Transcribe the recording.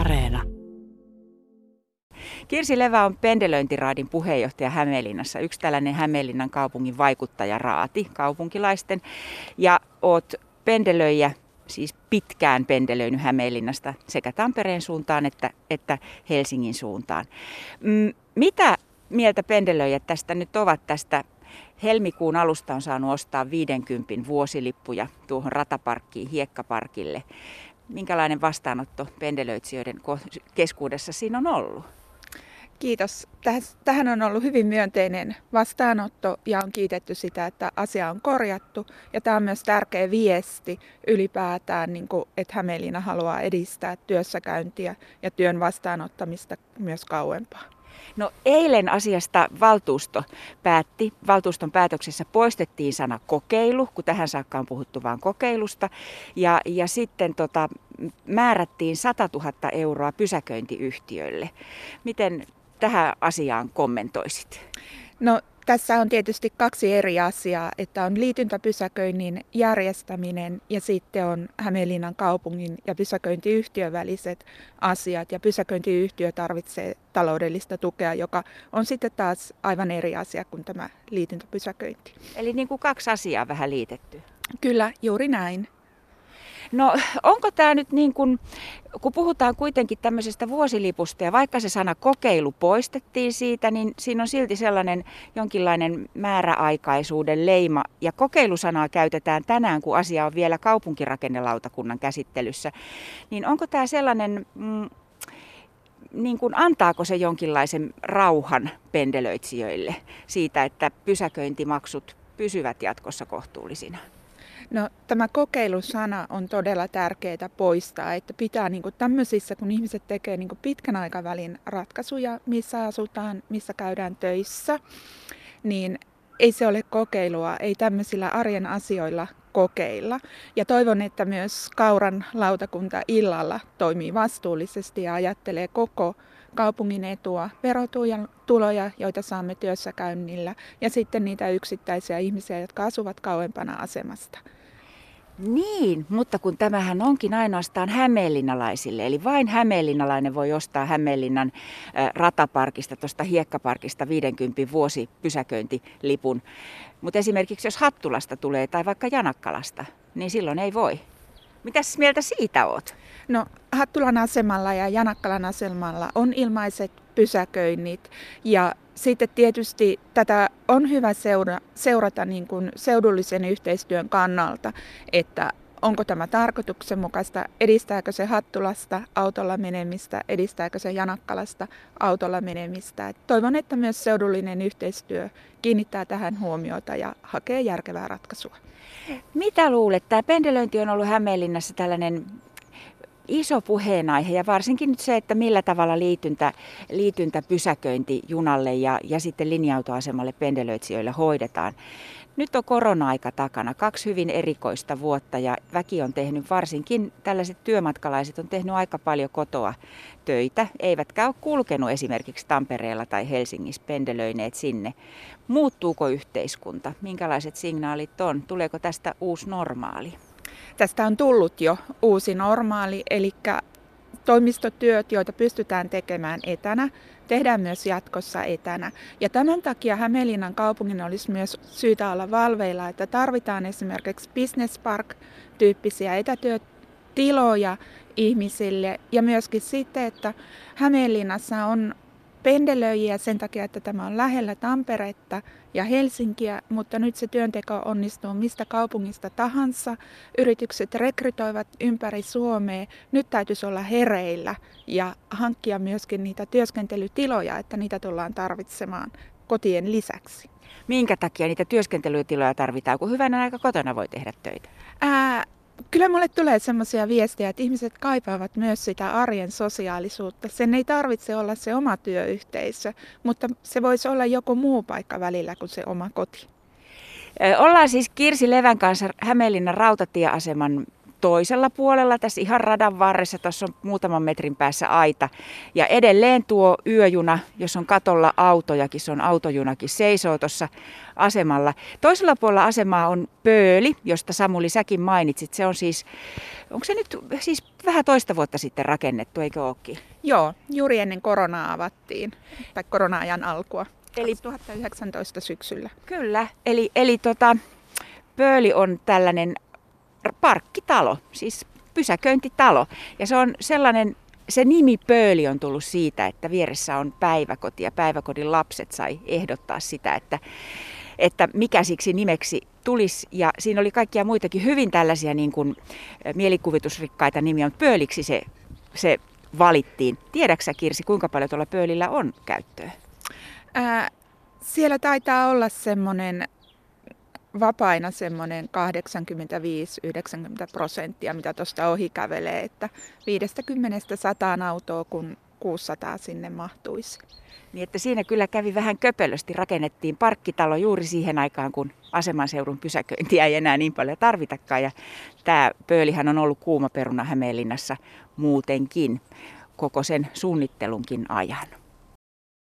Areena. Kirsi Levä on pendelöintiraadin puheenjohtaja Hämeenlinnassa, yksi tällainen Hämeenlinnan kaupungin vaikuttajaraati kaupunkilaisten. Ja oot pendelöijä, siis pitkään pendelöinyt Hämeenlinnasta sekä Tampereen suuntaan että Helsingin suuntaan. Mitä mieltä pendelöijät tästä nyt ovat tästä? Helmikuun alusta on saanut ostaa 50 vuosilippuja tuohon Rataparkkiin, Hiekkaparkille. Minkälainen vastaanotto pendelöitsijöiden keskuudessa siinä on ollut? Kiitos. Tähän on ollut hyvin myönteinen vastaanotto ja on kiitetty sitä, että asia on korjattu. Ja tämä on myös tärkeä viesti ylipäätään, että Hämeenlinna haluaa edistää työssäkäyntiä ja työn vastaanottamista myös kauempaa. No eilen asiasta valtuusto päätti. Valtuuston päätöksessä poistettiin sana kokeilu, kun tähän saakka on puhuttu vain kokeilusta. Ja sitten määrättiin 100 000 euroa pysäköintiyhtiöille. Miten tähän asiaan kommentoisit? No tässä on tietysti kaksi eri asiaa, että on liityntäpysäköinnin järjestäminen ja sitten on Hämeenlinnan kaupungin ja pysäköintiyhtiön väliset asiat. Ja pysäköintiyhtiö tarvitsee taloudellista tukea, joka on sitten taas aivan eri asia kuin tämä liityntäpysäköinti. Eli kaksi asiaa vähän liitetty. Kyllä, juuri näin. No onko tämä nyt kun puhutaan kuitenkin tämmöisestä vuosilipusta ja vaikka se sana kokeilu poistettiin siitä, niin siinä on silti sellainen jonkinlainen määräaikaisuuden leima. Ja kokeilusanaa käytetään tänään, kun asia on vielä kaupunkirakennelautakunnan käsittelyssä. Niin onko tämä sellainen, antaako se jonkinlaisen rauhan pendelöitsijöille siitä, että pysäköintimaksut pysyvät jatkossa kohtuullisina? No, tämä kokeilusana on todella tärkeää poistaa, että pitää tämmöisissä, kun ihmiset tekee pitkän aikavälin ratkaisuja, missä asutaan, missä käydään töissä, niin ei se ole kokeilua, ei tämmöisillä arjen asioilla kokeilla. Ja toivon, että myös Kauran lautakunta illalla toimii vastuullisesti ja ajattelee koko kaupungin etua, verotuloja, joita saamme työssäkäynnillä, ja sitten niitä yksittäisiä ihmisiä, jotka asuvat kauempana asemasta. Niin, mutta kun tämähän onkin ainoastaan hämeenlinnalaisille, eli vain hämeenlinnalainen voi ostaa Hämeenlinnan Rataparkista, tuosta Hiekkaparkista 50 vuosi pysäköintilipun. Mutta esimerkiksi jos Hattulasta tulee tai vaikka Janakkalasta, niin silloin ei voi. Mitäs mieltä siitä oot? No Hattulan asemalla ja Janakkalan asemalla on ilmaiset pysäköinnit ja sitten tietysti tätä on hyvä seurata seudullisen yhteistyön kannalta, että onko tämä tarkoituksenmukaista, edistääkö se Hattulasta autolla menemistä, edistääkö se Janakkalasta autolla menemistä. Et toivon, että myös seudullinen yhteistyö kiinnittää tähän huomiota ja hakee järkevää ratkaisua. Mitä luulet? Tämä pendelöinti on ollut Hämeenlinnassa tällainen iso puheenaihe ja varsinkin nyt se, että millä tavalla liityntäpysäköinti junalle ja sitten linja-autoasemalle pendelöitsijöillä hoidetaan. Nyt on korona-aika takana, 2 hyvin erikoista vuotta ja väki on tehnyt, varsinkin tällaiset työmatkalaiset on tehnyt aika paljon kotoa töitä, eivätkä ole kulkenut esimerkiksi Tampereella tai Helsingissä pendelöineet sinne. Muuttuuko yhteiskunta? Minkälaiset signaalit on? Tuleeko tästä uusi normaali? Tästä on tullut jo uusi normaali, eli toimistotyöt, joita pystytään tekemään etänä, tehdään myös jatkossa etänä. Ja tämän takia Hämeenlinnan kaupungin olisi myös syytä olla valveilla, että tarvitaan esimerkiksi business park-tyyppisiä etätyötiloja ihmisille. Ja myöskin sitten, että Hämeenlinnassa on pendelöijiä sen takia, että tämä on lähellä Tamperetta ja Helsinkiä, mutta nyt se työnteko onnistuu mistä kaupungista tahansa. Yritykset rekrytoivat ympäri Suomea. Nyt täytyisi olla hereillä ja hankkia myöskin niitä työskentelytiloja, että niitä tullaan tarvitsemaan kotien lisäksi. Minkä takia niitä työskentelytiloja tarvitaan, kun hyvänä aika kotona voi tehdä töitä? Kyllä mulle tulee semmoisia viestejä, että ihmiset kaipaavat myös sitä arjen sosiaalisuutta. Sen ei tarvitse olla se oma työyhteisö, mutta se voisi olla joku muu paikka välillä kuin se oma koti. Ollaan siis Kirsi Levän kanssa Hämeenlinnan rautatieaseman toisella puolella, tässä ihan radan varressa, tuossa on muutaman metrin päässä aita. Ja edelleen tuo yöjuna, jos on katolla autojakin, se on autojunakin, seisoo tuossa asemalla. Toisella puolella asemaa on Pööli, josta Samuli säkin mainitsit. Se on siis, onko se nyt siis vähän toista vuotta sitten rakennettu, eikö ookin? Joo, juuri ennen koronaa avattiin, tai korona-ajan alkua. Eli 2019 syksyllä. Kyllä, eli Pööli on tällainen parkkitalo, siis pysäköintitalo. Ja se on sellainen, se nimi Pööli on tullut siitä, että vieressä on päiväkoti ja päiväkodin lapset sai ehdottaa sitä, että mikä siksi nimeksi tulisi. Ja siinä oli kaikkia muitakin hyvin tällaisia niin kuin mielikuvitusrikkaita nimiä, mutta Pööliksi se valittiin. Tiedäksä Kirsi, kuinka paljon tuolla Pöölillä on käyttöä? Siellä taitaa olla semmoinen vapaina semmoinen 85-90%, mitä tuosta ohi kävelee, että 50-100 autoa kun 600 sinne mahtuisi. Niin että siinä kyllä kävi vähän köpelösti, rakennettiin parkkitalo juuri siihen aikaan, kun asemanseudun pysäköintiä ei enää niin paljon tarvitakaan. Ja tämä Pöölihän on ollut kuuma peruna Hämeenlinnassa muutenkin koko sen suunnittelunkin ajan.